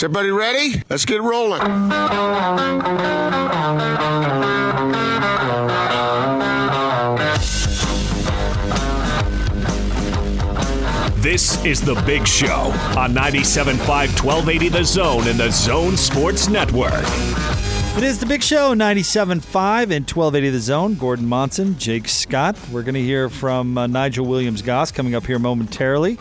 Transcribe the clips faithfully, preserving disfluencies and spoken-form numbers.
Is everybody ready? Let's get rolling. This is The Big Show on ninety-seven point five, twelve eighty The Zone and The Zone Sports Network. It is The Big Show, ninety-seven point five and twelve eighty The Zone. Gordon Monson, Jake Scott. We're going to hear from uh, Nigel Williams-Goss coming up here momentarily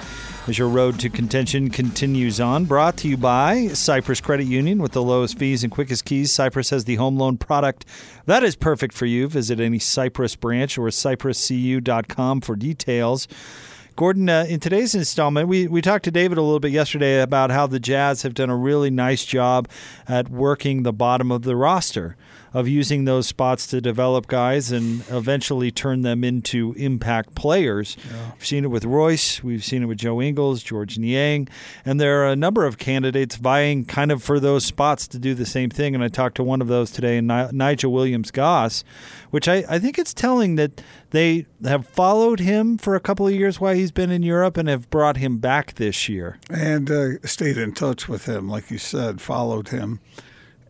as your Road to Contention continues on. Brought to you by Cypress Credit Union. With the lowest fees and quickest keys, Cypress has the home loan product that is perfect for you. Visit any Cypress branch or cypress c u dot com for details. Gordon, uh, in today's installment, we, we talked to David a little bit yesterday about how the Jazz have done a really nice job at working the bottom of the roster, of using those spots to develop guys and eventually turn them into impact players. Yeah. We've seen it with Royce. We've seen it with Joe Ingles, George Niang. And there are a number of candidates vying kind of for those spots to do the same thing. And I talked to one of those today, Nigel Williams-Goss, which I, I think it's telling that they have followed him for a couple of years while he's been in Europe and have brought him back this year. And uh, stayed in touch with him, like you said, followed him.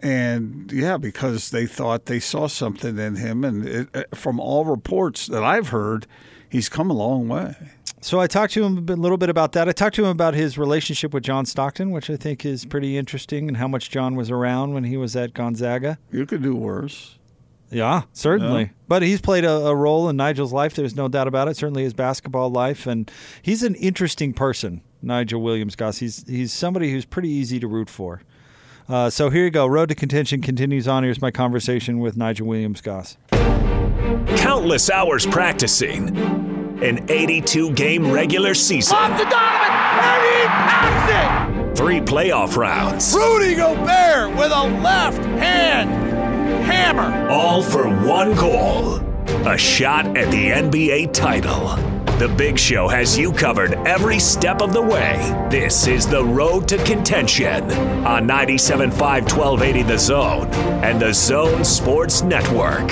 And, yeah, because they thought they saw something in him. And it, from all reports that I've heard, he's come a long way. So I talked to him a little bit about that. I talked to him about his relationship with John Stockton, which I think is pretty interesting, and how much John was around when he was at Gonzaga. You could do worse. Yeah, certainly. Yeah. But he's played a, a role in Nigel's life. There's no doubt about it. Certainly his basketball life. And he's an interesting person, Nigel Williams-Goss. He's, he's somebody who's pretty easy to root for. Uh, so here you go. Road to Contention continues on. Here's my conversation with Nigel Williams-Goss. Countless hours practicing. An eighty-two game regular season. Off to Donovan, and he packs it! Three playoff rounds. Rudy Gobert with a left hand. Hammer. All for one goal, a shot at the N B A title. The Big Show has you covered every step of the way. This is the Road to Contention on ninety-seven point five, twelve eighty The Zone and The Zone Sports Network.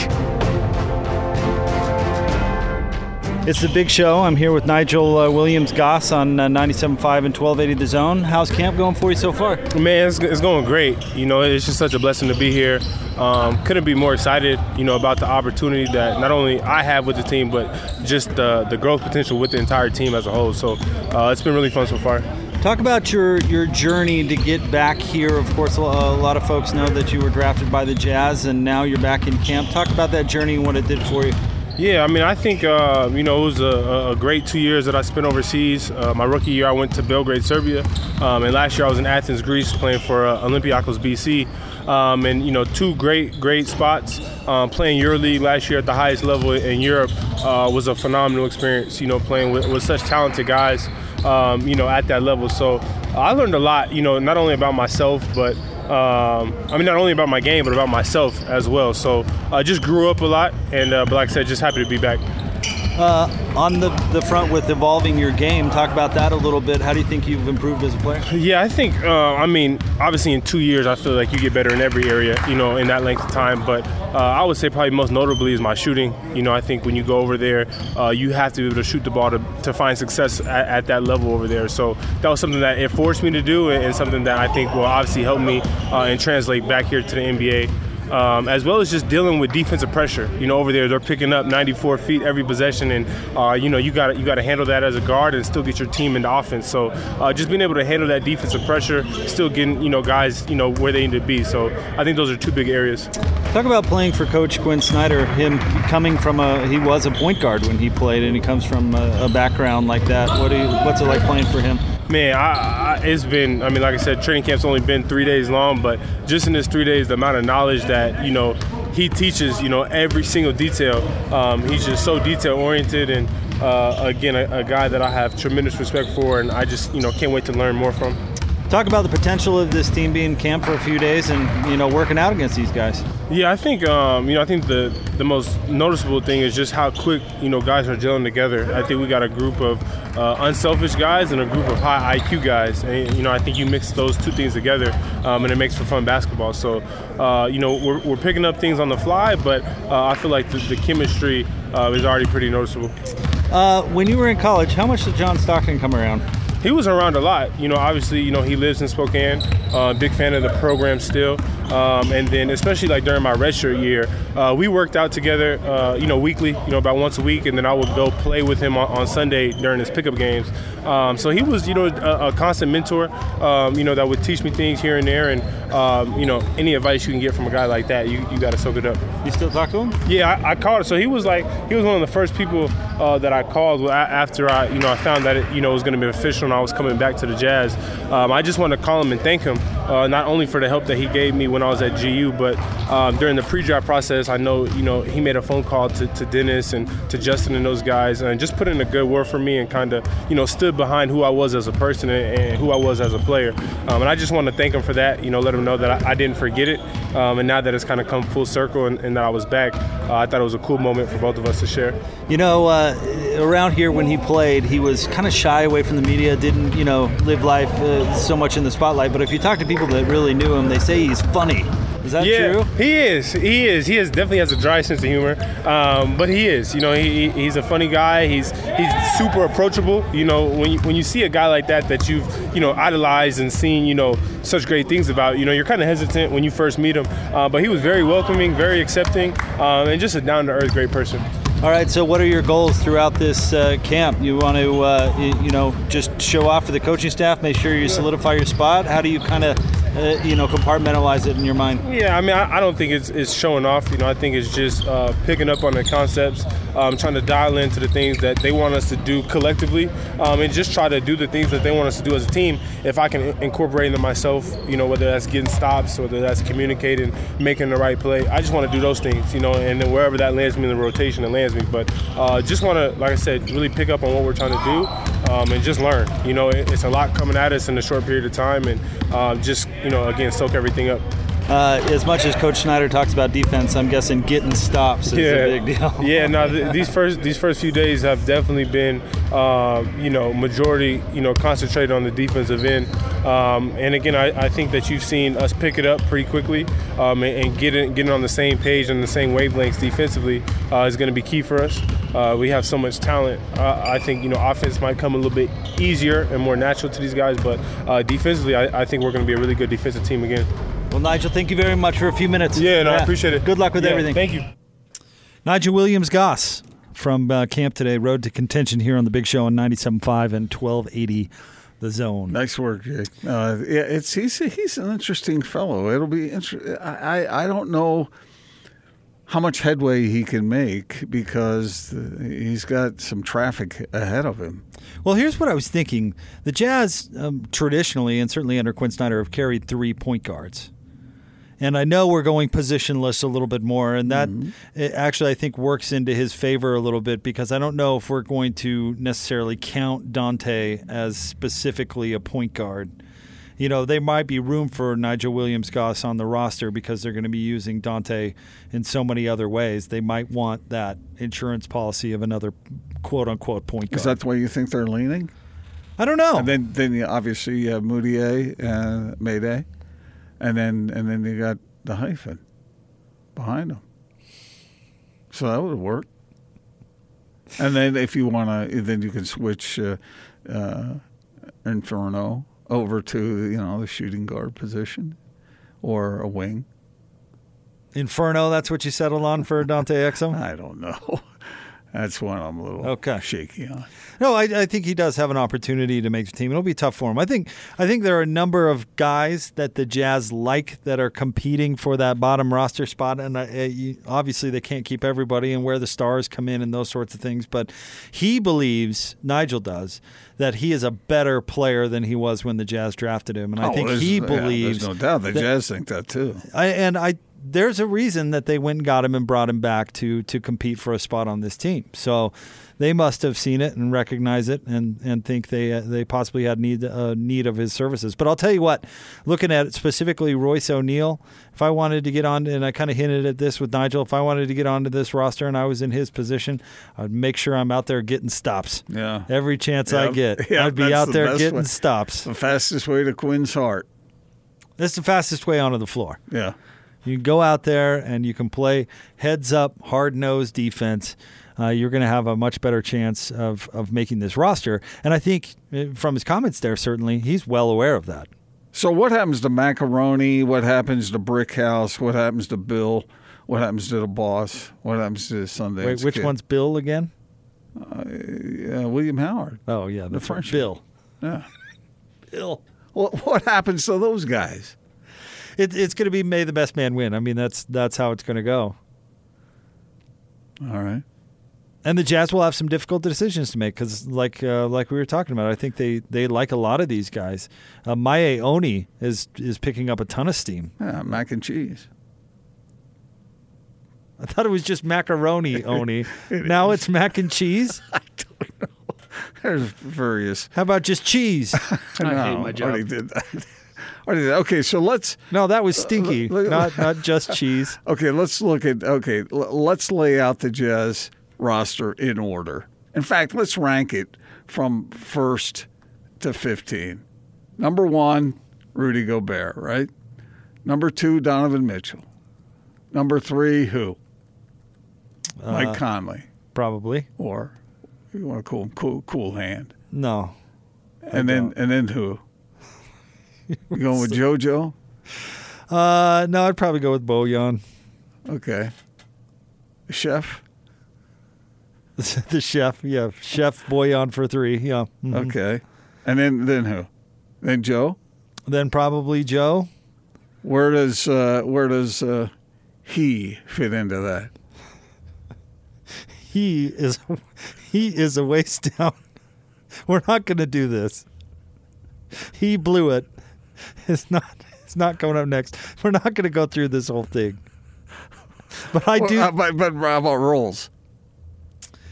It's The Big Show. I'm here with Nigel uh, Williams-Goss on uh, ninety-seven point five and twelve eighty The Zone. How's camp going for you so far? Man, it's, it's going great. You know, it's just such a blessing to be here. Um, couldn't be more excited, you know, about the opportunity that not only I have with the team, but just the, the growth potential with the entire team as a whole. So uh, it's been really fun so far. Talk about your, your journey to get back here. Of course, a lot of folks know that you were drafted by the Jazz, and now you're back in camp. Talk about that journey and what it did for you. Yeah, I mean, I think, uh, you know, it was a, a great two years that I spent overseas. Uh, my rookie year, I went to Belgrade, Serbia. Um, and last year, I was in Athens, Greece, playing for uh, Olympiacos, B C. Um, and, you know, two great, great spots. Um, playing EuroLeague last year at the highest level in Europe uh, was a phenomenal experience, you know, playing with, with such talented guys, um, you know, at that level. So I learned a lot, you know, not only about myself, but Um, I mean, not only about my game, but about myself as well. So I uh, just grew up a lot, and uh, but like I said, just happy to be back. Uh, on the, the front with evolving your game, talk about that a little bit. How do you think you've improved as a player? Yeah, I think, uh, I mean, obviously in two years, I feel like you get better in every area, you know, in that length of time. But uh, I would say probably most notably is my shooting. You know, I think when you go over there, uh, you have to be able to shoot the ball to, to find success at, at that level over there. So that was something that it forced me to do, and, and something that I think will obviously help me uh, and translate back here to the N B A. Um, as well as just dealing with defensive pressure. You know, over there, they're picking up ninety-four feet every possession, and, uh, you know, you got you got to handle that as a guard and still get your team into offense. So uh, just being able to handle that defensive pressure, still getting, you know, guys, you know, where they need to be. So I think those are two big areas. Talk about playing for Coach Quinn Snyder, him coming from a – he was a point guard when he played, and he comes from a, a background like that. What do you, what's it like playing for him? Man, I, I, it's been, I mean, like I said, training camp's only been three days long, but just in this three days, the amount of knowledge that, you know, he teaches, you know, every single detail. Um, he's just so detail-oriented and, uh, again, a, a guy that I have tremendous respect for, and I just, you know, can't wait to learn more from. Talk about the potential of this team being in camp for a few days and, you know, working out against these guys. Yeah, I think, um, you know, I think the, the most noticeable thing is just how quick, you know, guys are gelling together. I think we got a group of uh, unselfish guys and a group of high I Q guys. And, you know, I think you mix those two things together, um, and it makes for fun basketball. So, uh, you know, we're, we're picking up things on the fly, but uh, I feel like the, the chemistry uh, is already pretty noticeable. Uh, when you were in college, how much did John Stockton come around? he was around a lot. You know, obviously, you know, he lives in Spokane. Uh, big fan of the program still. Um, and then especially like during my redshirt year, uh, we worked out together, uh, you know, weekly, you know, about once a week. And then I would go play with him on, on Sunday during his pickup games. Um, so he was, you know, a, a constant mentor, um, you know, that would teach me things here and there. And, um, you know, any advice you can get from a guy like that, you, you got to soak it up. You still talk to him? Yeah, I, I called. So he was like, he was one of the first people uh, that I called after I, you know, I found that it, you know, was going to be official and I was coming back to the Jazz. Um, I just wanted to call him and thank him, uh, not only for the help that he gave me when I was at G U, but um, during the pre-draft process, I know, you know, he made a phone call to, to Dennis and to Justin and those guys and just put in a good word for me and kind of, you know, stood behind who I was as a person and, and who I was as a player. Um, and I just want to thank him for that, you know, let him know that I, I didn't forget it. Um, and now that it's kind of come full circle and, and that I was back, uh, I thought it was a cool moment for both of us to share. You know, uh, around here when he played, he was kind of shy away from the media, didn't, you know, live life uh, so much in the spotlight. But if you talk to people that really knew him, they say he's funny. Is that yeah, true? He is. He is. He is definitely has a dry sense of humor, um, but he is. You know, he he's a funny guy. He's he's super approachable. You know, when you, when you see a guy like that that you've you know idolized and seen you know such great things about, you know, you're kind of hesitant when you first meet him. Uh, but he was very welcoming, very accepting, um, and just a down to earth great person. All right. So, what are your goals throughout this uh, camp? You want to uh, you know just show off for the coaching staff, make sure you solidify your spot. How do you kind of Uh, you know, compartmentalize it in your mind? Yeah, I mean, I, I don't think it's, it's showing off. You know, I think it's just uh, picking up on the concepts, um, trying to dial into the things that they want us to do collectively, um, and just try to do the things that they want us to do as a team. If I can incorporate into myself, you know, whether that's getting stops, whether that's communicating, making the right play, I just want to do those things, you know, and then wherever that lands me in the rotation, it lands me. But uh, just want to, like I said, really pick up on what we're trying to do. Um, and just learn. You know, it, it's a lot coming at us in a short period of time, and uh, just, you know, again, soak everything up. Uh, as much as Coach Snyder talks about defense, I'm guessing getting stops is yeah. a big deal. yeah, no, th- these first these first few days have definitely been, uh, you know, majority, you know, concentrated on the defensive end. Um, and again, I, I think that you've seen us pick it up pretty quickly, um, and, and getting getting on the same page and the same wavelengths defensively uh, is going to be key for us. Uh, we have so much talent. Uh, I think, you know, offense might come a little bit easier and more natural to these guys, but uh, defensively, I, I think we're going to be a really good defensive team again. Well, Nigel, thank you very much for a few minutes. Yeah, no, yeah. I appreciate it. Good luck with yeah, everything. Thank you. Nigel Williams-Goss from uh, camp today, Road to Contention here on The Big Show on ninety-seven point five and twelve eighty The Zone. Nice work, Jake. Uh, yeah, it's, he's, he's an interesting fellow. It'll be interesting. I, I don't know how much headway he can make because he's got some traffic ahead of him. Well, here's what I was thinking. The Jazz um, traditionally, and certainly under Quinn Snyder, have carried three point guards. And I know we're going positionless a little bit more, and that mm-hmm. actually I think works into his favor a little bit because I don't know if we're going to necessarily count Dante as specifically a point guard. You know, there might be room for Nigel Williams-Goss on the roster because they're going to be using Dante in so many other ways. They might want that insurance policy of another quote-unquote point guard. Is that the way you think they're leaning? I don't know. And then, then obviously you have Moutier and uh, Mayday. And then and then you got the hyphen behind them. So that would work. And then if you want to, then you can switch uh, uh, Inferno over to, you know, the shooting guard position or a wing. Inferno, that's what you settled on for Dante Exum? I don't know. That's one I'm a little okay. shaky on. No, I, I think he does have an opportunity to make the team. It'll be tough for him. I think I think there are a number of guys that the Jazz like that are competing for that bottom roster spot, and I, I, obviously they can't keep everybody and where the stars come in and those sorts of things. But he believes, Nigel does, that he is a better player than he was when the Jazz drafted him, and oh, I think he believes. Yeah, there's no doubt the that, Jazz think that too. I, and I. There's a reason that they went and got him and brought him back to to compete for a spot on this team. So they must have seen it and recognized it and, and think they uh, they possibly had need uh, need of his services. But I'll tell you what, looking at specifically Royce O'Neal, if I wanted to get on, and I kind of hinted at this with Nigel, if I wanted to get onto this roster and I was in his position, I'd make sure I'm out there getting stops. Yeah, every chance yeah, I get, yeah, I'd be out the there getting way. stops. The fastest way to Quinn's heart. That's the fastest way onto the floor. Yeah. You can go out there and you can play heads-up, hard-nosed defense. Uh, you're going to have a much better chance of, of making this roster. And I think from his comments there, certainly, he's well aware of that. So what happens to Macaroni? What happens to Brickhouse? What happens to Bill? What happens to the boss? What happens to Sundance? Wait, which kid? One's Bill again? Uh, yeah, William Howard. Oh, yeah. The French. Bill. Yeah. Bill. What, what happens to those guys? It, it's going to be may the best man win. I mean, that's that's how it's going to go. All right. And the Jazz will have some difficult decisions to make because, like uh, like we were talking about, I think they, they like a lot of these guys. Uh, Miye Oni is is picking up a ton of steam. Yeah, mac and cheese. I thought it was just macaroni Oni. it now is. It's mac and cheese? I don't know. There's various. How about just cheese? I no, hate my job. I already did that. Okay, so let's... No, that was stinky, uh, not not just cheese. Okay, let's look at... Okay, let's lay out the Jazz roster in order. In fact, let's rank it from first to fifteen. Number one, Rudy Gobert, right? Number two, Donovan Mitchell. Number three, who? Uh, Mike Conley. Probably. Or, if you want to call him Cool, cool Hand. No. And then, and then who? You going with JoJo? Uh, no, I'd probably go with Bojan. Okay. Chef? The chef, yeah. Chef Bojan for three, yeah. Mm-hmm. Okay. And then, then who? Then Joe? Then probably Joe. Where does uh, where does uh, he fit into that? He is he is a waist down. We're not going to do this. He blew it. It's not it's not going up next. We're not going to go through this whole thing. But I well, do. But, but how about rules?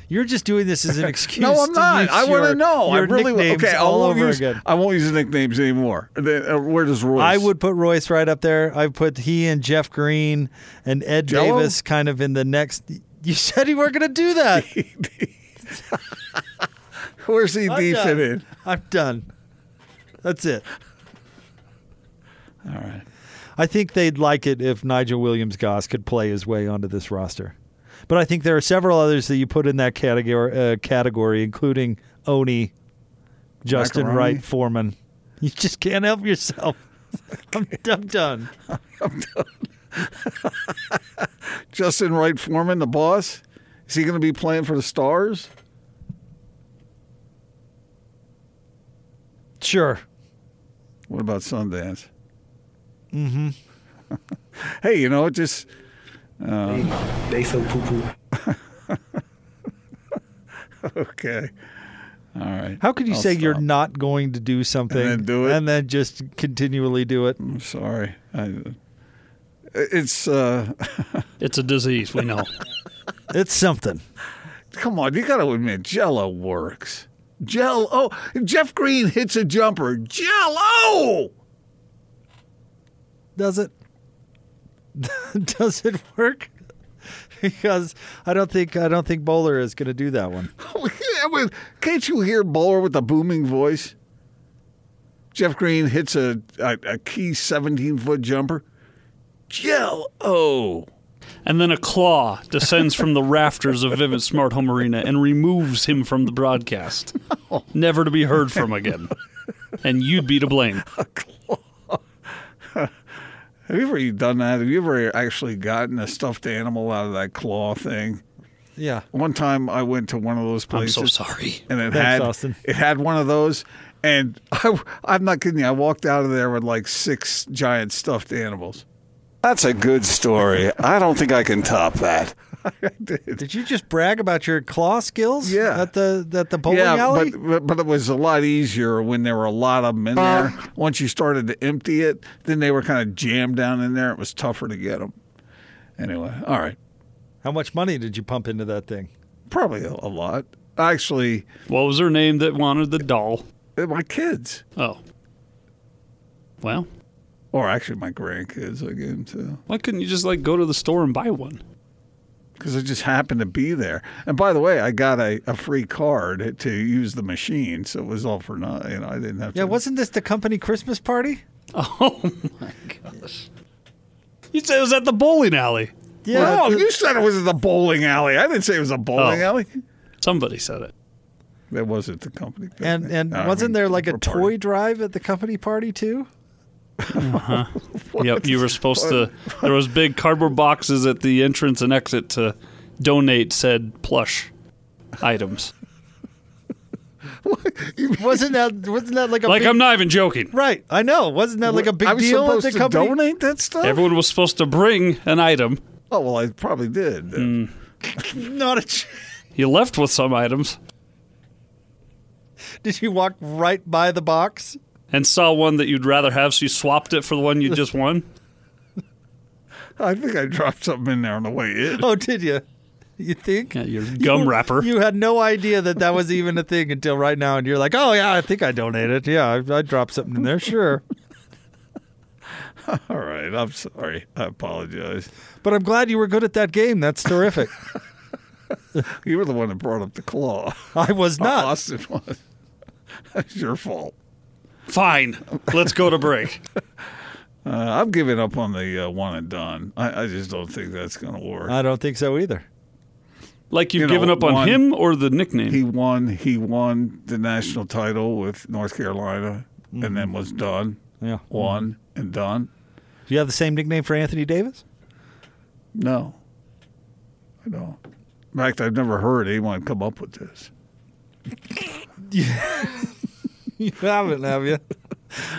You're just doing this as an excuse. No, I'm not. I want to know. Your I really nicknames okay, all over use, again. I won't use the nicknames anymore. Where does Royce? I would put Royce right up there. I put he and Jeff Green and Ed Jello? Davis kind of in the next. You said you weren't going to do that. Where's E D fit in? I'm done. That's it. All right. I think they'd like it if Nigel Williams-Goss could play his way onto this roster. But I think there are several others that you put in that category, uh, category including Oni, Justin Macaroni. Wright-Foreman. You just can't help yourself. I'm, I'm done. I'm done. Justin Wright-Foreman, the boss? Is he going to be playing for the Stars? Sure. What about Sundance? Mm-hmm. Hey, you know, it just... Uh, they, they so poo-poo. Okay. All right. How could you I'll say stop. You're not going to do something and then, do it? And then just continually do it? I'm sorry. I, it's... Uh, it's a disease, we know. It's something. Come on, you got to admit, Jell-O works. Jell-O. Jeff Green hits a jumper. Jell-O! Does it? Does it work? Because I don't think I don't think Bowler is going to do that one. I mean, can't you hear Bowler with a booming voice? Jeff Green hits a a, a key seventeen-foot jumper. Jell-O. And then a claw descends from the rafters of Vivint Smart Home Arena and removes him from the broadcast. No. Never to be heard from again. And you'd be to blame. A claw. Have you ever done that? Have you ever actually gotten a stuffed animal out of that claw thing? Yeah. One time I went to one of those places. I'm so sorry. And it Thanks, had Austin. It had one of those. And I, I'm not kidding you. I walked out of there with like six giant stuffed animals. That's a good story. I don't think I can top that. I did. Did you just brag about your claw skills? Yeah. At the at the bowling yeah, alley? Yeah, but, but, but it was a lot easier when there were a lot of them in there. Once you started to empty it, then they were kind of jammed down in there. It was tougher to get them. Anyway, all right. How much money did you pump into that thing? Probably a, a lot. Actually. What was her name that wanted the doll? My kids. Oh. Well. Or actually my grandkids, I gave them too. Why couldn't you just like go to the store and buy one? Because I just happened to be there. And by the way, I got a, a free card to use the machine, so it was all for nothing. You know, I didn't have to. Yeah, wasn't this the company Christmas party? Oh, my gosh. You, said it was at the bowling alley. Yeah. No, you said it was at the bowling alley. I didn't say it was a bowling oh. alley. Somebody said it. That was at the company party. And, and no, wasn't I mean, there like a toy party. drive at the company party, too? Uh-huh. Yep, you were supposed what? to. There was big cardboard boxes at the entrance and exit to donate said plush items. wasn't that wasn't that like a like big, I'm not even joking. Right, I know. Wasn't that like a big I was deal? Supposed at the to company? Donate that stuff. Everyone was supposed to bring an item. Oh well, I probably did. Mm. Not a. Ch- you left with some items. Did you walk right by the box and saw one that you'd rather have, so you swapped it for the one you just won? I think I dropped something in there on the way in. Oh, did you? You think? Yeah, your gum you, wrapper. You had no idea that that was even a thing until right now, and you're like, oh, yeah, I think I donated. Yeah, I, I dropped something in there, sure. All right, I'm sorry. I apologize. But I'm glad you were good at that game. That's terrific. You were the one that brought up the claw. I was not. Austin was. That's your fault. Fine. Let's go to break. uh, I'm giving up on the uh, one and done. I, I just don't think that's going to work. I don't think so either. Like you've you know, given up on won, him or the nickname? He won He won the national title with North Carolina mm-hmm. and then was done. Yeah. Won mm-hmm. and done. Do you have the same nickname for Anthony Davis? No. I don't. In fact, I've never heard anyone come up with this. You haven't, have you?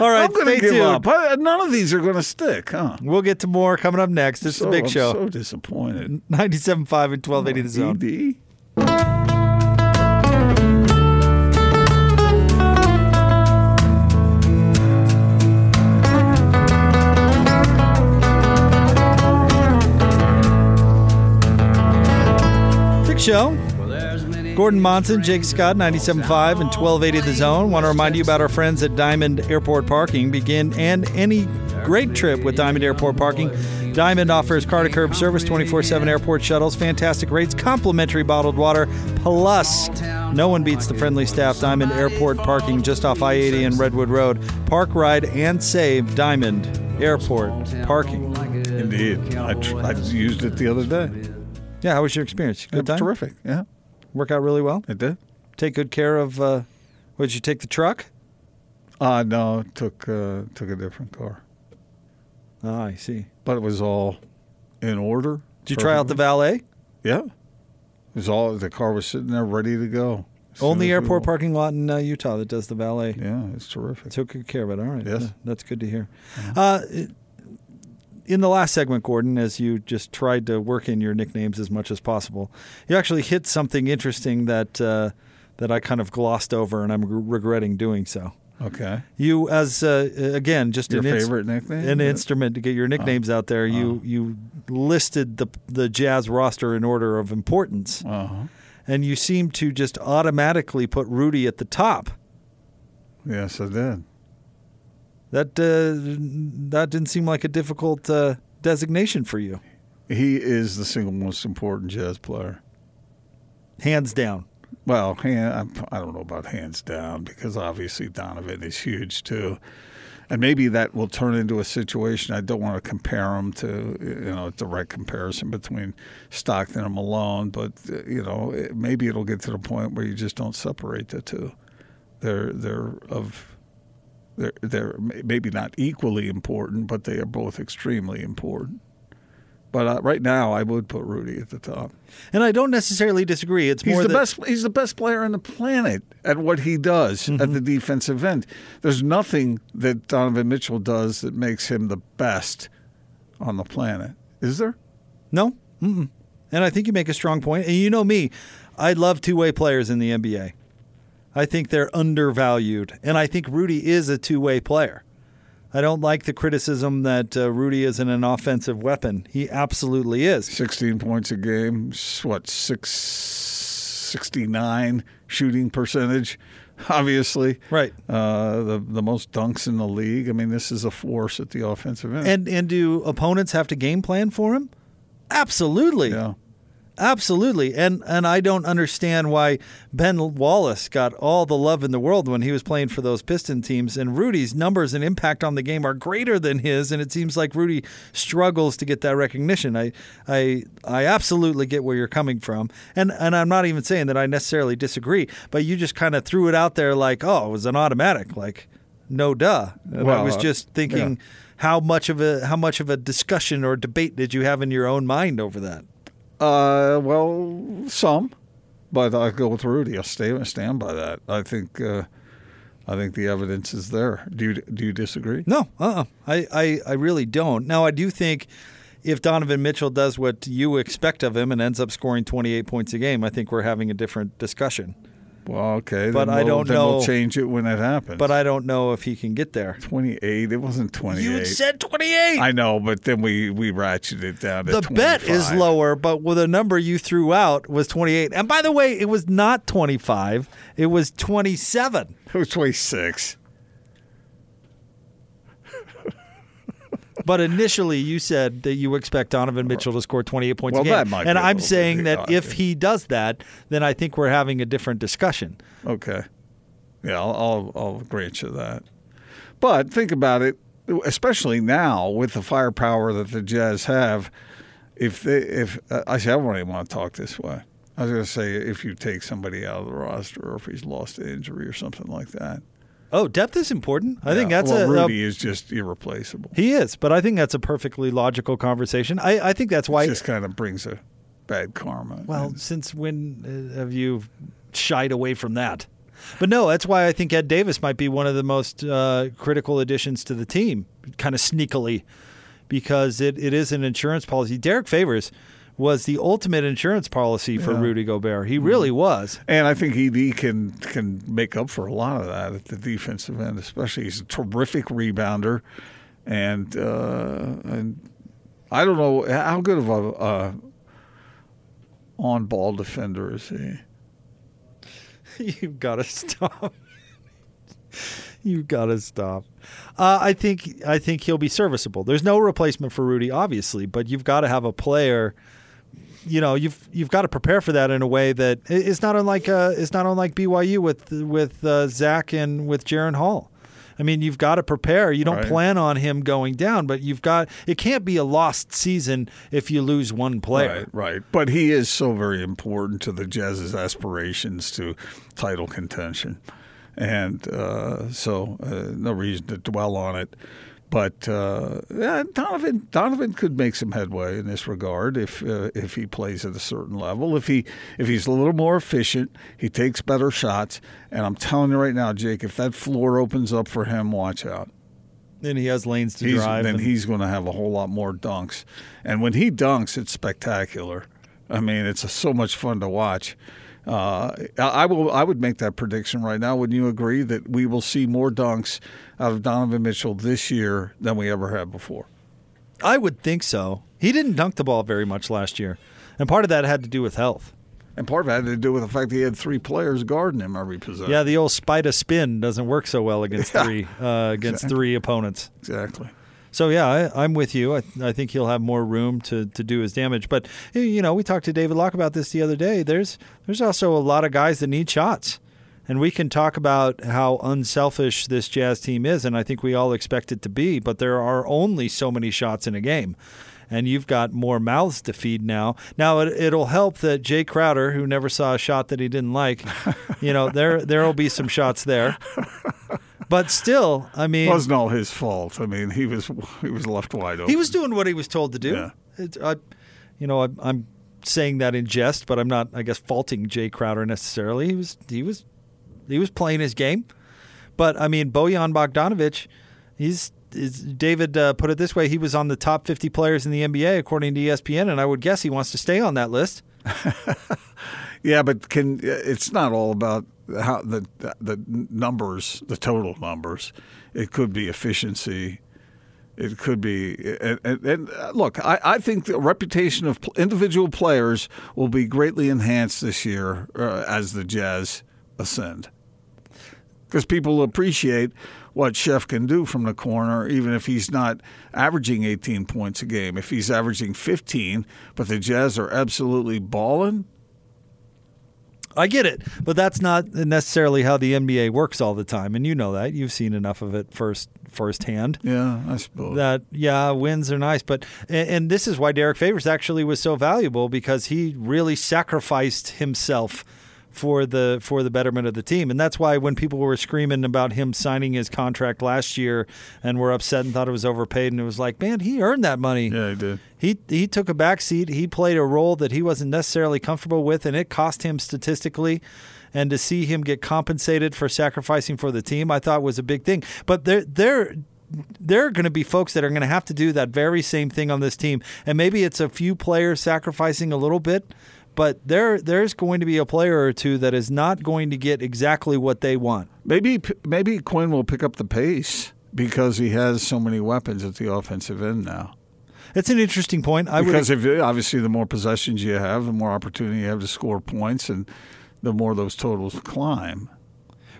All right, I'm gonna stay give tuned. Up. I, none of these are going to stick, huh? We'll get to more coming up next. It's so, the Big Show. I'm so disappointed. ninety-seven point five and twelve eighty The Zone. D D? Big Show. Gordon Monson, Jake Scott, ninety-seven point five and twelve eighty The Zone. Want to remind you about our friends at Diamond Airport Parking. Begin and any great trip with Diamond Airport Parking. Diamond offers car-to-curb service, twenty-four seven airport shuttles, fantastic rates, complimentary bottled water, plus no one beats the friendly staff. Diamond Airport Parking just off I eighty and Redwood Road. Park, ride, and save. Diamond Airport Parking. Indeed. I, tr- I used it the other day. Yeah, how was your experience? Good time? Terrific, yeah. Work out really well? It did. Take good care of, uh, what, did you take the truck? Uh, no, took uh, took a different car. Ah, I see. But it was all in order. Did you try out the valet? Yeah. It was all, the car was sitting there ready to go. Only airport parking lot in uh, Utah that does the valet. Yeah, it's terrific. Took good care of it. All right. Yes. Uh, that's good to hear. Mm-hmm. Uh, it, in the last segment, Gordon, as you just tried to work in your nicknames as much as possible, you actually hit something interesting that uh, that I kind of glossed over, and I'm re- regretting doing so. Okay. You, as uh, again, just your an favorite inst- nickname, an instrument to get your nicknames uh, out there. You uh, you listed the the Jazz roster in order of importance, uh-huh. and you seemed to just automatically put Rudy at the top. Yes, I did. That uh, that didn't seem like a difficult uh, designation for you. He is the single most important Jazz player. Hands down. Well, hand, I don't know about hands down because obviously Donovan is huge too. And maybe that will turn into a situation. I don't want to compare him to, you know, a direct comparison between Stockton and Malone. But, you know, it, maybe it'll get to the point where you just don't separate the two. They're They're of... They're, they're maybe not equally important, but they are both extremely important. But uh, right now, I would put Rudy at the top. And I don't necessarily disagree. It's he's more the that... best. He's the best player on the planet at what he does mm-hmm. at the defensive end. There's nothing that Donovan Mitchell does that makes him the best on the planet. Is there? No. Mm-mm. And I think you make a strong point. And you know me, I love two-way players in the N B A. I think they're undervalued, and I think Rudy is a two-way player. I don't like the criticism that uh, Rudy isn't an offensive weapon. He absolutely is. sixteen points a game, what, six sixty-nine shooting percentage, obviously. Right. Uh, the the most dunks in the league. I mean, this is a force at the offensive end. And, and do opponents have to game plan for him? Absolutely. Yeah. Absolutely. And and I don't understand why Ben Wallace got all the love in the world when he was playing for those Piston teams. And Rudy's numbers and impact on the game are greater than his, and it seems like Rudy struggles to get that recognition. I I I absolutely get where you're coming from. And and I'm not even saying that I necessarily disagree, but you just kind of threw it out there like, oh, it was an automatic, like no duh. And well, I was just thinking yeah. how much of a how much of a discussion or debate did you have in your own mind over that? Uh, well, some, but I go with Rudy. I stand stand by that. I think uh, I think the evidence is there. Do you, do you disagree? No, uh-uh. I, I, I really don't. Now, I do think if Donovan Mitchell does what you expect of him and ends up scoring twenty-eight points a game, I think we're having a different discussion. Well, okay, but we'll, I don't then know. We'll change it when that happens. But I don't know if he can get there. twenty-eight. It wasn't twenty-eight. You said twenty-eight. I know, but then we, we ratcheted it down to the twenty-five. The bet is lower, but well, the number you threw out was twenty-eight. And by the way, it was not twenty-five. It was twenty-seven. It was twenty-six. But initially, you said that you expect Donovan Mitchell to score twenty-eight points well, a game. That might be and I'm saying that if he does that, then I think we're having a different discussion. Okay. Yeah, I'll, I'll, I'll grant you that. But think about it, especially now with the firepower that the Jazz have. If they, if uh, I say I don't even want to talk this way. I was going to say if you take somebody out of the roster or if he's lost an injury or something like that. Oh, depth is important. I yeah. think that's well, a Rudy a, is just irreplaceable. He is, but I think that's a perfectly logical conversation. I, I think that's why it just kind of brings a bad karma. Well, and, since when have you shied away from that? But no, that's why I think Ed Davis might be one of the most uh, critical additions to the team, kind of sneakily, because it, it is an insurance policy. Derrick Favors was the ultimate insurance policy for yeah. Rudy Gobert. He really was. And I think he, he can can make up for a lot of that at the defensive end, especially. He's a terrific rebounder. And, uh, and I don't know, how good of a uh, on-ball defender is he? You've got to stop. You've got to stop. Uh, I think I think he'll be serviceable. There's no replacement for Rudy, obviously, but you've got to have a player – You know, you've you've got to prepare for that in a way that it's not unlike uh, it's not unlike B Y U with with uh, Zach and with Jaren Hall. I mean, you've got to prepare. You don't right. plan on him going down, but you've got it can't be a lost season if you lose one player. Right, right. But he is so very important to the Jazz's aspirations to title contention, and uh, so uh, no reason to dwell on it. But uh, yeah, Donovan Donovan could make some headway in this regard if uh, if he plays at a certain level. If he if he's a little more efficient, he takes better shots. And I'm telling you right now, Jake, if that floor opens up for him, watch out. Then he has lanes to he's, drive. Then and... he's going to have a whole lot more dunks. And when he dunks, it's spectacular. I mean, it's so much fun to watch. Uh, I will. I would make that prediction right now. Wouldn't you agree that we will see more dunks out of Donovan Mitchell this year than we ever had before? I would think so. He didn't dunk the ball very much last year, and part of that had to do with health. And part of it had to do with the fact that he had three players guarding him every possession. Yeah, the old spider spin doesn't work so well against yeah. three uh, against exactly. three opponents. Exactly. So, yeah, I, I'm with you. I, I think he'll have more room to, to do his damage. But, you know, we talked to David Locke about this the other day. There's there's also a lot of guys that need shots. And we can talk about how unselfish this Jazz team is, and I think we all expect it to be. But there are only so many shots in a game. And you've got more mouths to feed now. Now, it, it'll help that Jay Crowder, who never saw a shot that he didn't like, you know, there there'll be some shots there. But still, I mean, it wasn't all his fault. I mean, he was he was left wide open. He was doing what he was told to do. Yeah. It, I, you know, I, I'm saying that in jest, but I'm not, I guess, faulting Jay Crowder necessarily. He was he was he was playing his game. But I mean, Bojan Bogdanovic, he's is, David uh, put it this way: he was on the top fifty players in the N B A according to E S P N, and I would guess he wants to stay on that list. Yeah, but can it's not all about how the the numbers, the total numbers. It could be efficiency. It could be, and, and, and look, I, I think the reputation of individual players will be greatly enhanced this year uh, as the Jazz ascend. because people appreciate what Chef can do from the corner, even if he's not averaging eighteen points a game. If he's averaging fifteen, but the Jazz are absolutely balling. I get it, but that's not necessarily how the N B A works all the time, and you know that. You've seen enough of it first firsthand. Yeah, I suppose. That yeah, wins are nice, but and, and this is why Derrick Favors actually was so valuable, because he really sacrificed himself for the for the betterment of the team. And that's why when people were screaming about him signing his contract last year and were upset and thought it was overpaid, and it was like, man, he earned that money. Yeah, he did. He he took a backseat. He played a role that he wasn't necessarily comfortable with, and it cost him statistically. And to see him get compensated for sacrificing for the team, I thought was a big thing. But there there there are going to be folks that are going to have to do that very same thing on this team. And maybe it's a few players sacrificing a little bit, but there, there's going to be a player or two that is not going to get exactly what they want. Maybe maybe Quinn will pick up the pace because he has so many weapons at the offensive end now. That's an interesting point. I because would... if, obviously the more possessions you have, the more opportunity you have to score points, and the more those totals climb.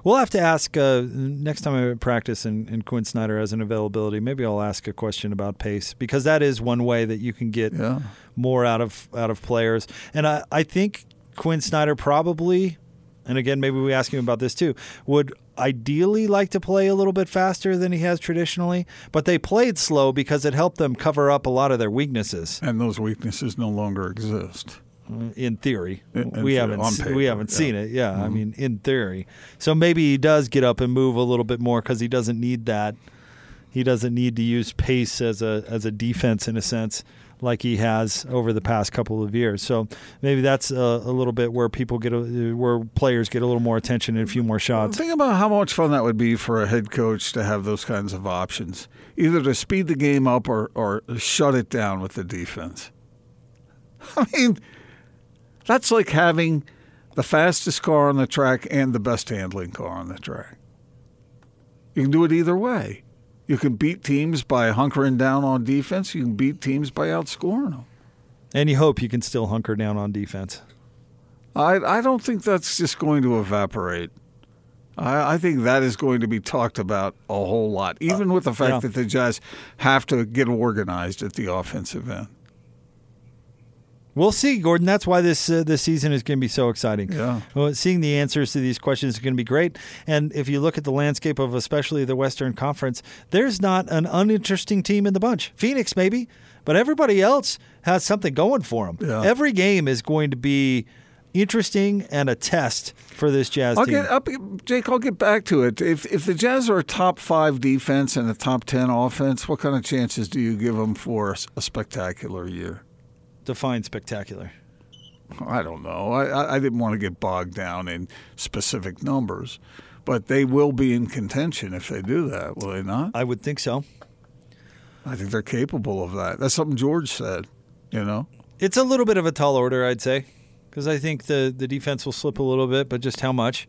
We'll have to ask uh, next time I practice and, and Quinn Snyder has an availability, maybe I'll ask a question about pace, because that is one way that you can get yeah. more out of out of players. And I, I think Quinn Snyder probably, and again, maybe we ask him about this too, would ideally like to play a little bit faster than he has traditionally, but they played slow because it helped them cover up a lot of their weaknesses. And those weaknesses no longer exist. In theory, in, in we, theory haven't, paper, we haven't yeah. seen it. Yeah, mm-hmm. I mean, in theory. So maybe he does get up and move a little bit more because he doesn't need that. He doesn't need to use pace as a as a defense, in a sense, like he has over the past couple of years. So maybe that's a, a little bit where people get a, where players get a little more attention and a few more shots. Think about how much fun that would be for a head coach to have those kinds of options, either to speed the game up or or shut it down with the defense. I mean, that's like having the fastest car on the track and the best handling car on the track. You can do it either way. You can beat teams by hunkering down on defense. You can beat teams by outscoring them. And you hope you can still hunker down on defense. I I don't think that's just going to evaporate. I, I think that is going to be talked about a whole lot, even uh, with the fact yeah. that the Jazz have to get organized at the offensive end. We'll see, Gordon. That's why this uh, this season is going to be so exciting. Yeah. Well, seeing the answers to these questions is going to be great. And if you look at the landscape of especially the Western Conference, there's not an uninteresting team in the bunch. Phoenix, maybe, but everybody else has something going for them. Yeah. Every game is going to be interesting and a test for this Jazz I'll team. Get, I'll be, Jake, I'll get back to it. If, if the Jazz are a top-five defense and a top-ten offense, what kind of chances do you give them for a spectacular year? Define spectacular. I don't know. I, I didn't want to get bogged down in specific numbers, but they will be in contention if they do that, will they not? I would think so. I think they're capable of that. That's something George said, you know? It's a little bit of a tall order, I'd say, because I think the, the defense will slip a little bit, but just how much?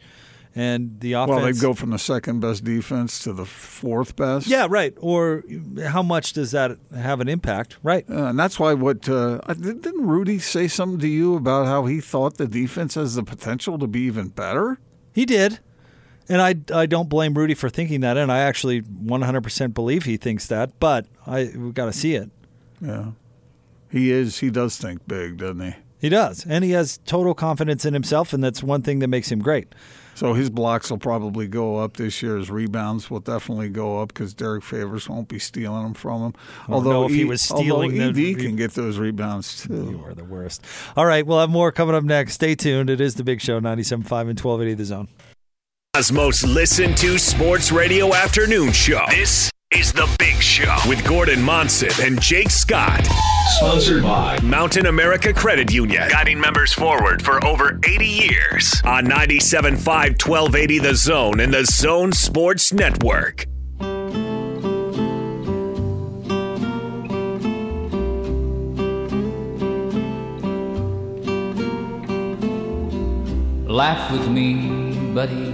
And the offense. Well, they go from the second best defense to the fourth best. Yeah, right. Or how much does that have an impact? Right. Uh, and that's why what uh, didn't Rudy say something to you about how he thought the defense has the potential to be even better? He did. And I, I don't blame Rudy for thinking that. And I actually one hundred percent believe he thinks that. But I we've got to see it. Yeah. He is. He does think big, doesn't he? He does. And he has total confidence in himself. And that's one thing that makes him great. So his blocks will probably go up this year. His rebounds will definitely go up because Derrick Favors won't be stealing them from him. Although if he was stealing them, E D can get those rebounds too. You are the worst. All right, we'll have more coming up next. Stay tuned. It is The Big Show, ninety-seven point five and twelve eighty The Zone. Most listened to sports radio afternoon show. This is The Big Show with Gordon Monson and Jake Scott. Sponsored by Mountain America Credit Union, guiding members forward for over eighty years on ninety-seven point five, twelve eighty The Zone and The Zone Sports Network. Laugh with me, buddy.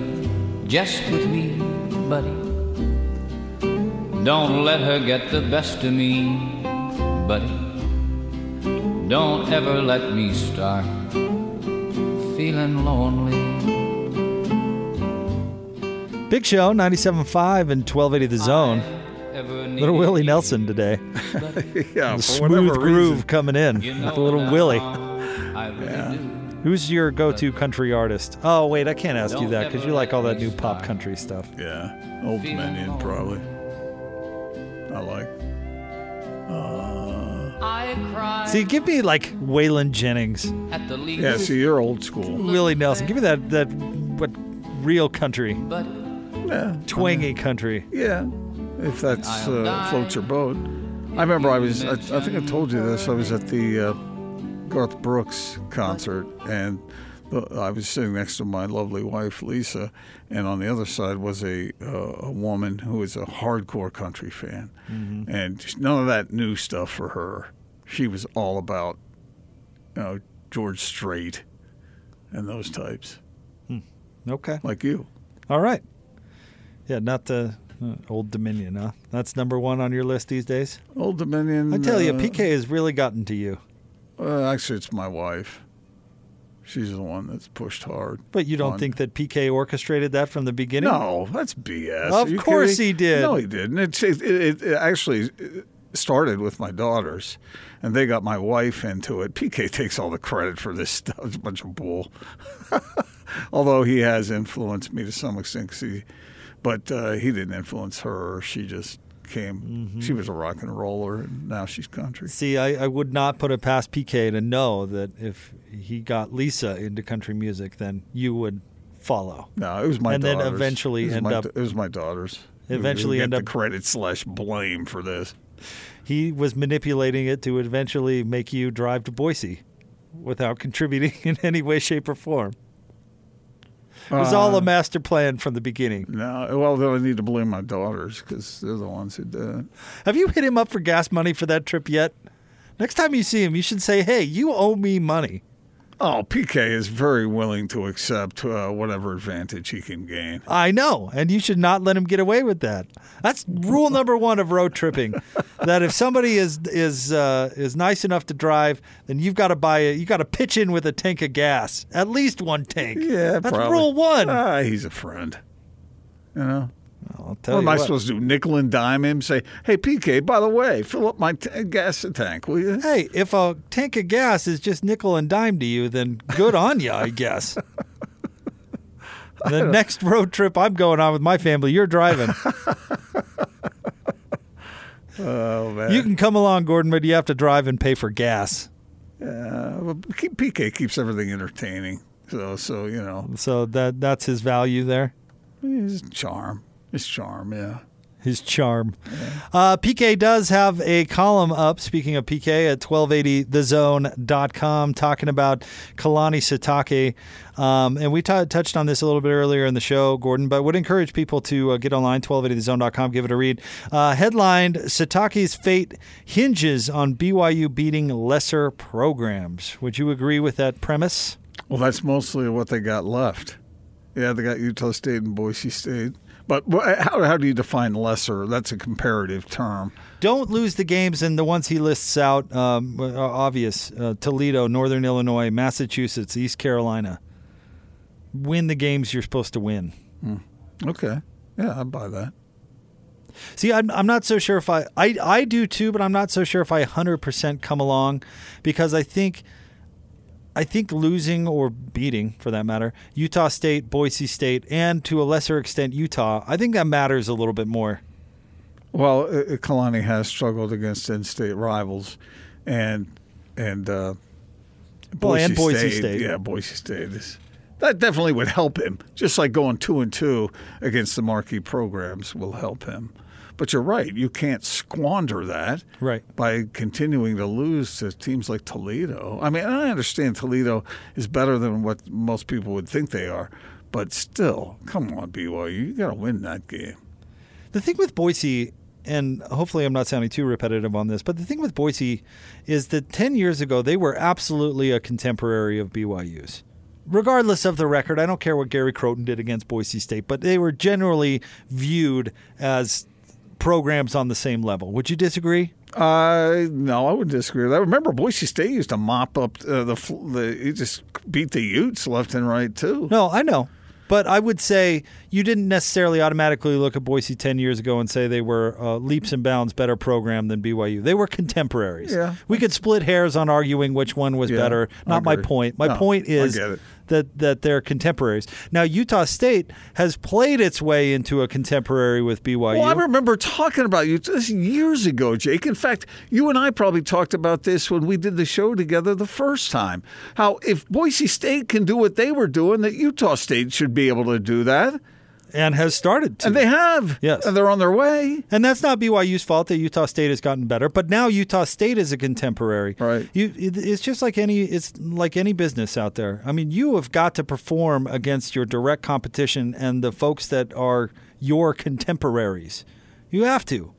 Jest with me, buddy. Don't let her get the best of me, buddy. Don't ever let me start feeling lonely. Big Show, ninety-seven point five and twelve eighty The Zone. Little Willie Nelson today. Yeah, the smooth groove reason. Coming in you know with a little Willie. Yeah. Who's your go-to country artist? Oh, wait, I can't ask you that because you like all that new pop country stuff. Yeah, Old Dominion probably. I like. Uh, I cry. See, give me like Waylon Jennings. At the league. Yeah, see, you're old school. Willie Nelson, give me that that what real country. But yeah, twangy I mean, country. Yeah, if that's uh, floats your boat. I remember I was. I, I think I told you this. I was at the uh, Garth Brooks concert, and the, I was sitting next to my lovely wife Lisa, and on the other side was a uh, a woman who was a hardcore country fan, mm-hmm. and none of that new stuff for her. She was all about, you know, George Strait and those types. Hmm. Okay, like you. All right. Yeah, not the uh, Old Dominion. Huh? That's number one on your list these days. Old Dominion. I tell you, uh, P K has really gotten to you. Uh, actually, it's my wife. She's the one that's pushed hard. But you don't on... think that P K orchestrated that from the beginning? No, that's B S. Of course kidding? He did. No, he didn't. It, it, it actually started with my daughters, and they got my wife into it. P K takes all the credit for this stuff. It's a bunch of bull. Although he has influenced me to some extent. 'Cause he, but uh, he didn't influence her. She just... came. Mm-hmm. She was a rock and roller, and now she's country. See, I, I would not put it past P K to know that if he got Lisa into country music, then you would follow. No, it was my and daughters. And then eventually end my, up... It was my daughters. Eventually end up... the credit slash blame for this. He was manipulating it to eventually make you drive to Boise without contributing in any way, shape, or form. It was all a master plan from the beginning. No, well, though I need to blame my daughters because they're the ones who did. Have you hit him up for gas money for that trip yet? Next time you see him, you should say, hey, you owe me money. Oh, P K is very willing to accept uh, whatever advantage he can gain. I know, and you should not let him get away with that. That's rule number one of road tripping, that if somebody is is uh, is nice enough to drive, then you've got to buy a, you got to pitch in with a tank of gas, at least one tank. Yeah, that's probably. Rule one. Ah, he's a friend, you know. Well, I'll tell what you am what. I supposed to do? Nickel and dime him? Say, hey, P K, by the way, fill up my t- gas tank, will you? Hey, if a tank of gas is just nickel and dime to you, then good on you, I guess. The I next road trip I'm going on with my family, you're driving. Oh, man. You can come along, Gordon, but you have to drive and pay for gas. Yeah, uh, well, P K keeps everything entertaining, so, so you know. So that that's his value there? His charm. His charm, yeah. His charm. Yeah. Uh, P K does have a column up, speaking of P K, at twelve eighty the zone dot com, talking about Kalani Sitake. Um, and we t- touched on this a little bit earlier in the show, Gordon, but would encourage people to uh, get online, twelve eighty the zone dot com, give it a read. Uh, headlined, Sitake's fate hinges on B Y U beating lesser programs. Would you agree with that premise? Well, that's mostly what they got left. Yeah, they got Utah State and Boise State. But how how do you define lesser? That's a comparative term. Don't lose the games, and the ones he lists out um, are obvious. Uh, Toledo, Northern Illinois, Massachusetts, East Carolina. Win the games you're supposed to win. Mm. Okay. Yeah, I buy that. See, I'm, I'm not so sure if I, I... I do too, but I'm not so sure if I one hundred percent come along because I think... I think losing or beating, for that matter, Utah State, Boise State, and to a lesser extent Utah, I think that matters a little bit more. Well, Kalani has struggled against in-state rivals, and and uh, Boise, well, and Boise State, State. Yeah, Boise State. Is, that definitely would help him. Just like going two and two against the marquee programs will help him. But you're right; you can't squander that right. by continuing to lose to teams like Toledo. I mean, I understand Toledo is better than what most people would think they are, but still, come on, B Y U, you got to win that game. The thing with Boise, and hopefully I'm not sounding too repetitive on this, but the thing with Boise is that ten years ago they were absolutely a contemporary of B Y U's. Regardless of the record, I don't care what Gary Croton did against Boise State, but they were generally viewed as programs on the same level. Would you disagree? Uh, no, I would disagree with that. Remember, Boise State used to mop up uh, the, the – you just beat the Utes left and right, too. No, I know. But I would say you didn't necessarily automatically look at Boise ten years ago and say they were uh, leaps and bounds better program than B Y U. They were contemporaries. Yeah. We could split hairs on arguing which one was yeah, better. Not my point. My no, point is that, that they're contemporaries. Now, Utah State has played its way into a contemporary with B Y U. Well, I remember talking about Utah years ago, Jake. In fact, you and I probably talked about this when we did the show together the first time. How if Boise State can do what they were doing, that Utah State should be able to do that. And has started to. And they have. Yes. And they're on their way. And that's not B Y U's fault that Utah State has gotten better. But now Utah State is a contemporary. Right. You, it, it's just like any it's like any business out there. I mean, you have got to perform against your direct competition and the folks that are your contemporaries. You have to.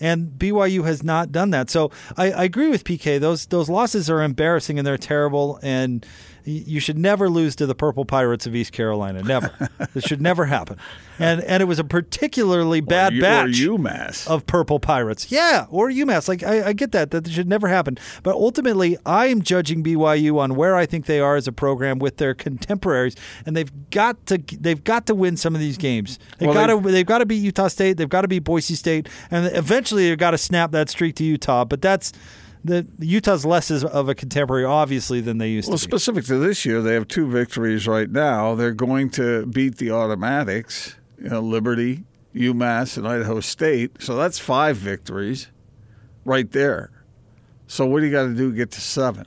And B Y U has not done that. So I, I agree with P K. Those those losses are embarrassing and they're terrible. And you should never lose to the Purple Pirates of East Carolina. Never. This should never happen. And and it was a particularly bad or, batch or UMass. Of Purple Pirates. Yeah, or UMass. Like I, I get that. That should never happen. But ultimately, I am judging B Y U on where I think they are as a program with their contemporaries. And they've got to they've got to win some of these games. They've well, got to they've got to beat Utah State. They've got to beat Boise State. And eventually, they've got to snap that streak to Utah. But that's. The Utah's less of a contemporary, obviously, than they used well, to be. Well, specific to this year, they have two victories right now. They're going to beat the automatics, you know, Liberty, UMass, and Idaho State. So that's five victories right there. So what do you got to do to get to seven?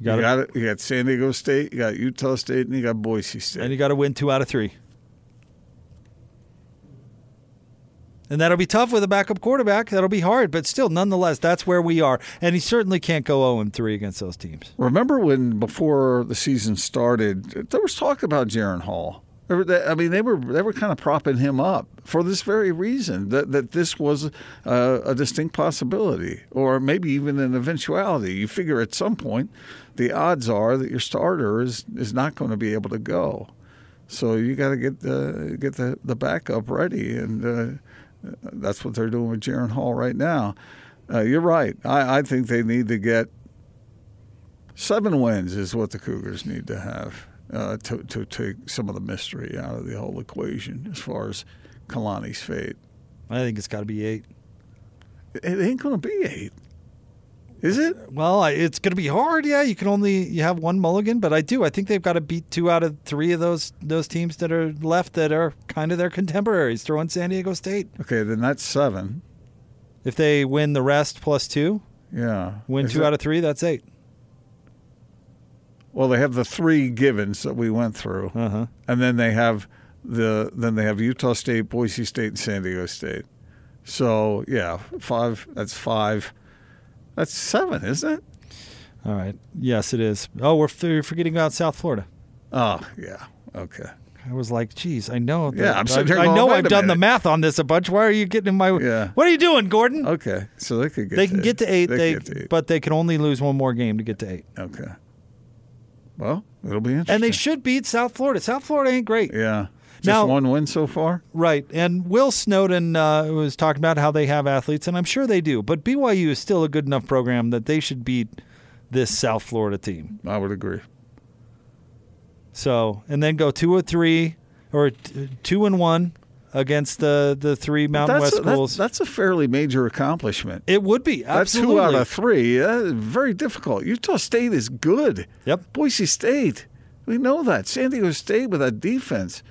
You got you got, it, you got San Diego State, you got Utah State, and you got Boise State. And you got to win two out of three. And that'll be tough with a backup quarterback. That'll be hard, but still, nonetheless, that's where we are. And he certainly can't go oh and three against those teams. Remember when, before the season started, there was talk about Jaren Hall. I mean, they were they were kind of propping him up for this very reason, that, that this was a, a distinct possibility or maybe even an eventuality. You figure at some point the odds are that your starter is, is not going to be able to go. So you got to get the, get the, the backup ready and uh, – that's what they're doing with Jaren Hall right now. Uh, you're right. I, I think they need to get seven wins is what the Cougars need to have uh, to, to take some of the mystery out of the whole equation as far as Kalani's fate. I think it's got to be eight. It ain't going to be eight. Is it? Well, it's going to be hard. Yeah, you can only you have one mulligan, but I do. I think they've got to beat two out of three of those those teams that are left that are kind of their contemporaries. Throw in San Diego State. Okay, then that's seven. If they win the rest plus two, yeah, win Is two that... out of three, that's eight. Well, they have the three givens that we went through, uh-huh. and then they have the then they have Utah State, Boise State, and San Diego State. So yeah, five. That's five. That's seven, isn't it? All right. Yes, it is. Oh, we're f- forgetting about South Florida. Oh, yeah. Okay. I was like, geez, I know. That, yeah, I'm sitting here I, going, I know I've done minute. the math on this a bunch. Why are you getting in my way? Yeah. What are you doing, Gordon? Okay. So they could get they to can eight. get to eight. They, they get to eight. But they can only lose one more game to get to eight. Okay. Well, it'll be interesting. And they should beat South Florida. South Florida ain't great. Yeah. Just now, one win so far? Right. And Will Snowden uh, was talking about how they have athletes, and I'm sure they do. But B Y U is still a good enough program that they should beat this South Florida team. I would agree. So, and then go two or three, or t- two and one against the, the three Mountain West a, schools. That's, that's a fairly major accomplishment. It would be. Absolutely. That's two out of three. That is very difficult. Utah State is good. Yep. Boise State. We know that. San Diego State with that defense.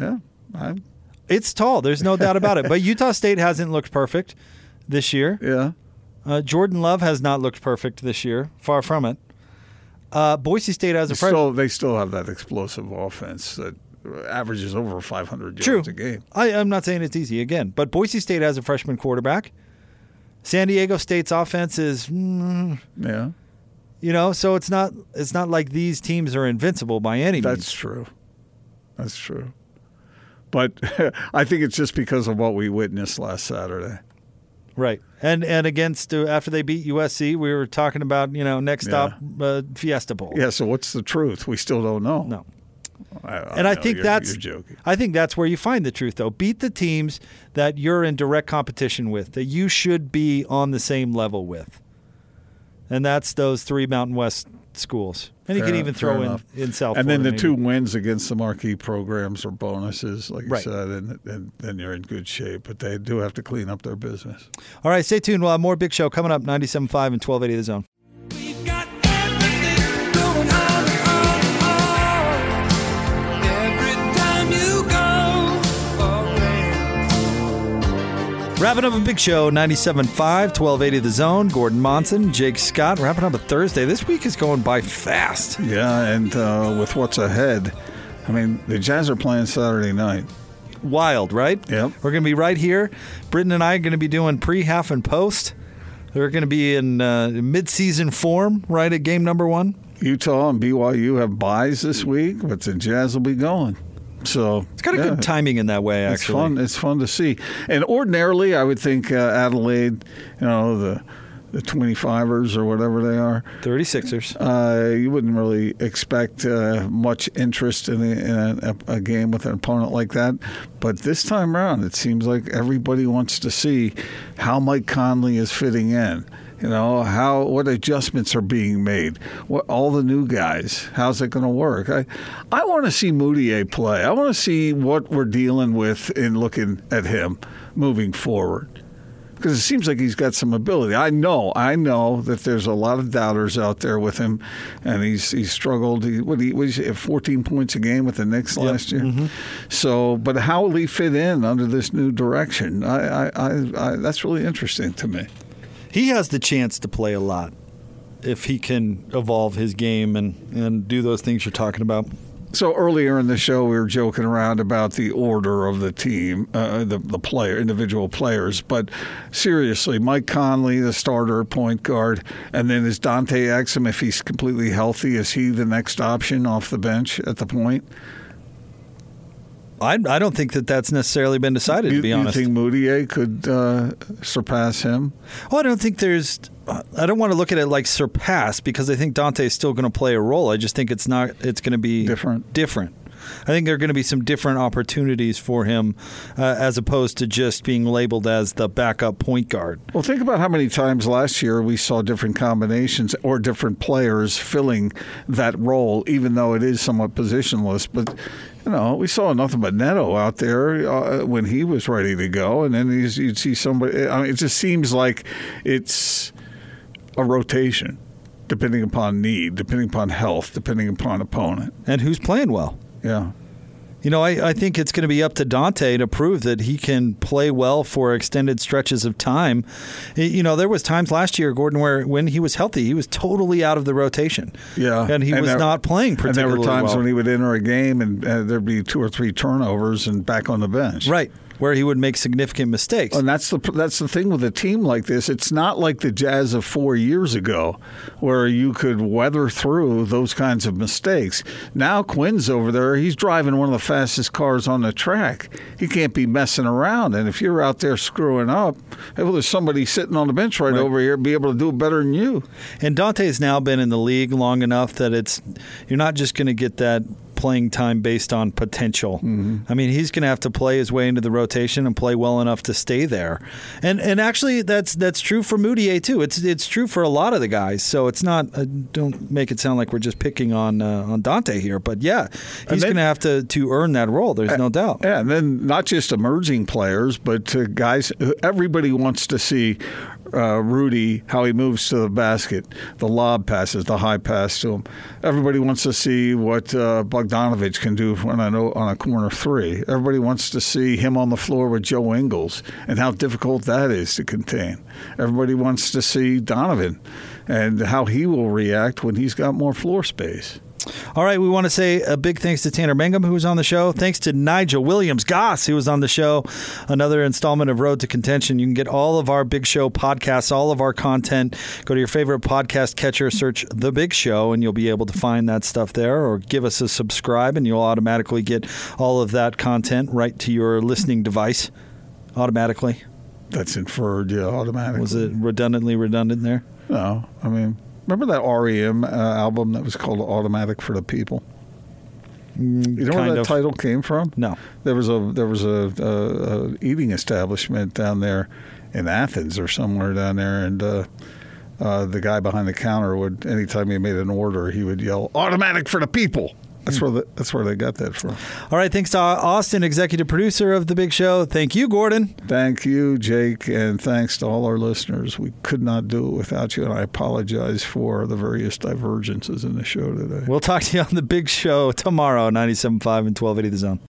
Yeah, I'm... it's tall. There's no doubt about it. But Utah State hasn't looked perfect this year. Yeah, uh, Jordan Love has not looked perfect this year. Far from it. Uh, Boise State has they a still, they still have that explosive offense that averages over five hundred yards True. a game. I, I'm not saying it's easy again, but Boise State has a freshman quarterback. San Diego State's offense is mm, yeah, you know, so it's not it's not like these teams are invincible by any means. That's true. That's true. But I think it's just because of what we witnessed last Saturday. Right. And and against uh, after they beat U S C, we were talking about, you know, next yeah. stop uh, Fiesta Bowl. Yeah, so what's the truth? We still don't know. No. I, I and know, I think you're, that's you're I think that's where you find the truth though. Beat the teams that you're in direct competition with, that you should be on the same level with. And that's those three Mountain West schools. And fair you can even throw in, in South Florida. And then the maybe. two wins against the marquee programs or bonuses, like right. you said, and, and then you're in good shape. But they do have to clean up their business. All right, stay tuned. We'll have more Big Show coming up, ninety-seven point five and twelve eighty The Zone. Wrapping up a Big Show, ninety-seven point five, twelve eighty The Zone. Gordon Monson, Jake Scott, wrapping up a Thursday. This week is going by fast. Yeah, and uh, with what's ahead, I mean, the Jazz are playing Saturday night. Wild, right? Yep. We're going to be right here. Britton and I are going to be doing pre, half, and post. They're going to be in uh, mid-season form right at game number one. Utah and B Y U have byes this week, but the Jazz will be going. So it's got a yeah, good timing in that way, actually. It's fun. It's fun to see. And ordinarily, I would think uh, Adelaide, you know, the the twenty-fivers or whatever they are. thirty-sixers. Uh, you wouldn't really expect uh, much interest in, the, in a, a game with an opponent like that. But this time around, it seems like everybody wants to see how Mike Conley is fitting in. You know, how what adjustments are being made, what, all the new guys, how's it going to work? I I want to see Moutier play. I want to see what we're dealing with in looking at him moving forward, because it seems like he's got some ability. I know, I know that there's a lot of doubters out there with him, and he's he's struggled. He, what he was at fourteen points a game with the Knicks yep. last year. Mm-hmm. So, but how will he fit in under this new direction? I, I, I, I that's really interesting to me. He has the chance to play a lot if he can evolve his game and, and do those things you're talking about. So earlier in the show, we were joking around about the order of the team, uh, the, the player, individual players. But seriously, Mike Conley, the starter point guard, and then is Dante Exum, if he's completely healthy, is he the next option off the bench at the point? I, I don't think that that's necessarily been decided, you, to be honest. Do you think Moutier could uh, surpass him? Well, I don't think there's – I don't want to look at it like surpass, because I think Dante is still going to play a role. I just think it's not – it's going to be different. different. I think there are going to be some different opportunities for him uh, as opposed to just being labeled as the backup point guard. Well, think about how many times last year we saw different combinations or different players filling that role, even though it is somewhat positionless. But, you know, we saw nothing but Neto out there uh, when he was ready to go. And then you'd see somebody. I mean, it just seems like it's a rotation, depending upon need, depending upon health, depending upon opponent. And who's playing well. Yeah. You know, I, I think it's going to be up to Dante to prove that he can play well for extended stretches of time. You know, there was times last year, Gordon, where when he was healthy, he was totally out of the rotation. Yeah. And he and was there, not playing particularly well. And there were times well. when he would enter a game and uh, there'd be two or three turnovers and back on the bench. Right. Where he would make significant mistakes. And that's the that's the thing with a team like this. It's not like the Jazz of four years ago where you could weather through those kinds of mistakes. Now Quinn's over there. He's driving one of the fastest cars on the track. He can't be messing around. And if you're out there screwing up, hey, well, there's somebody sitting on the bench right, right over here be able to do it better than you. And Dante's now been in the league long enough that it's you're not just going to get that playing time based on potential. Mm-hmm. I mean, he's going to have to play his way into the rotation and play well enough to stay there. And and actually, that's that's true for Moutier too. It's it's true for a lot of the guys. So it's not. Uh, don't make it sound like we're just picking on uh, on Dante here. But yeah, he's going to have to to earn that role. There's uh, no doubt. Yeah, and then not just emerging players, but uh, guys. Everybody wants to see uh, Rudy how he moves to the basket, the lob passes, the high pass to him. Everybody wants to see what uh, Bogdan Bogdanovic can do when I know on a corner three. Everybody wants to see him on the floor with Joe Ingles and how difficult that is to contain. Everybody wants to see Donovan and how he will react when he's got more floor space. All right, we want to say a big thanks to Tanner Mangum, who was on the show. Thanks to Nigel Williams-Goss, who was on the show. Another installment of Road to Contention. You can get all of our Big Show podcasts, all of our content. Go to your favorite podcast catcher, search The Big Show, and you'll be able to find that stuff there. Or give us a subscribe, and you'll automatically get all of that content right to your listening device automatically. That's inferred, yeah, automatically. Was it redundantly redundant there? No, I mean... Remember that R E M uh, album that was called Automatic for the People? You know kind where that of. title came from? No. There was a there was a, a, a eating establishment down there in Athens or somewhere down there, and uh, uh, the guy behind the counter would, anytime he made an order, he would yell, "Automatic for the people." That's where the, that's where they got that from. All right. Thanks to Austin, executive producer of The Big Show. Thank you, Gordon. Thank you, Jake. And thanks to all our listeners. We could not do it without you. And I apologize for the various divergences in the show today. We'll talk to you on The Big Show tomorrow, ninety-seven point five and twelve eighty The Zone.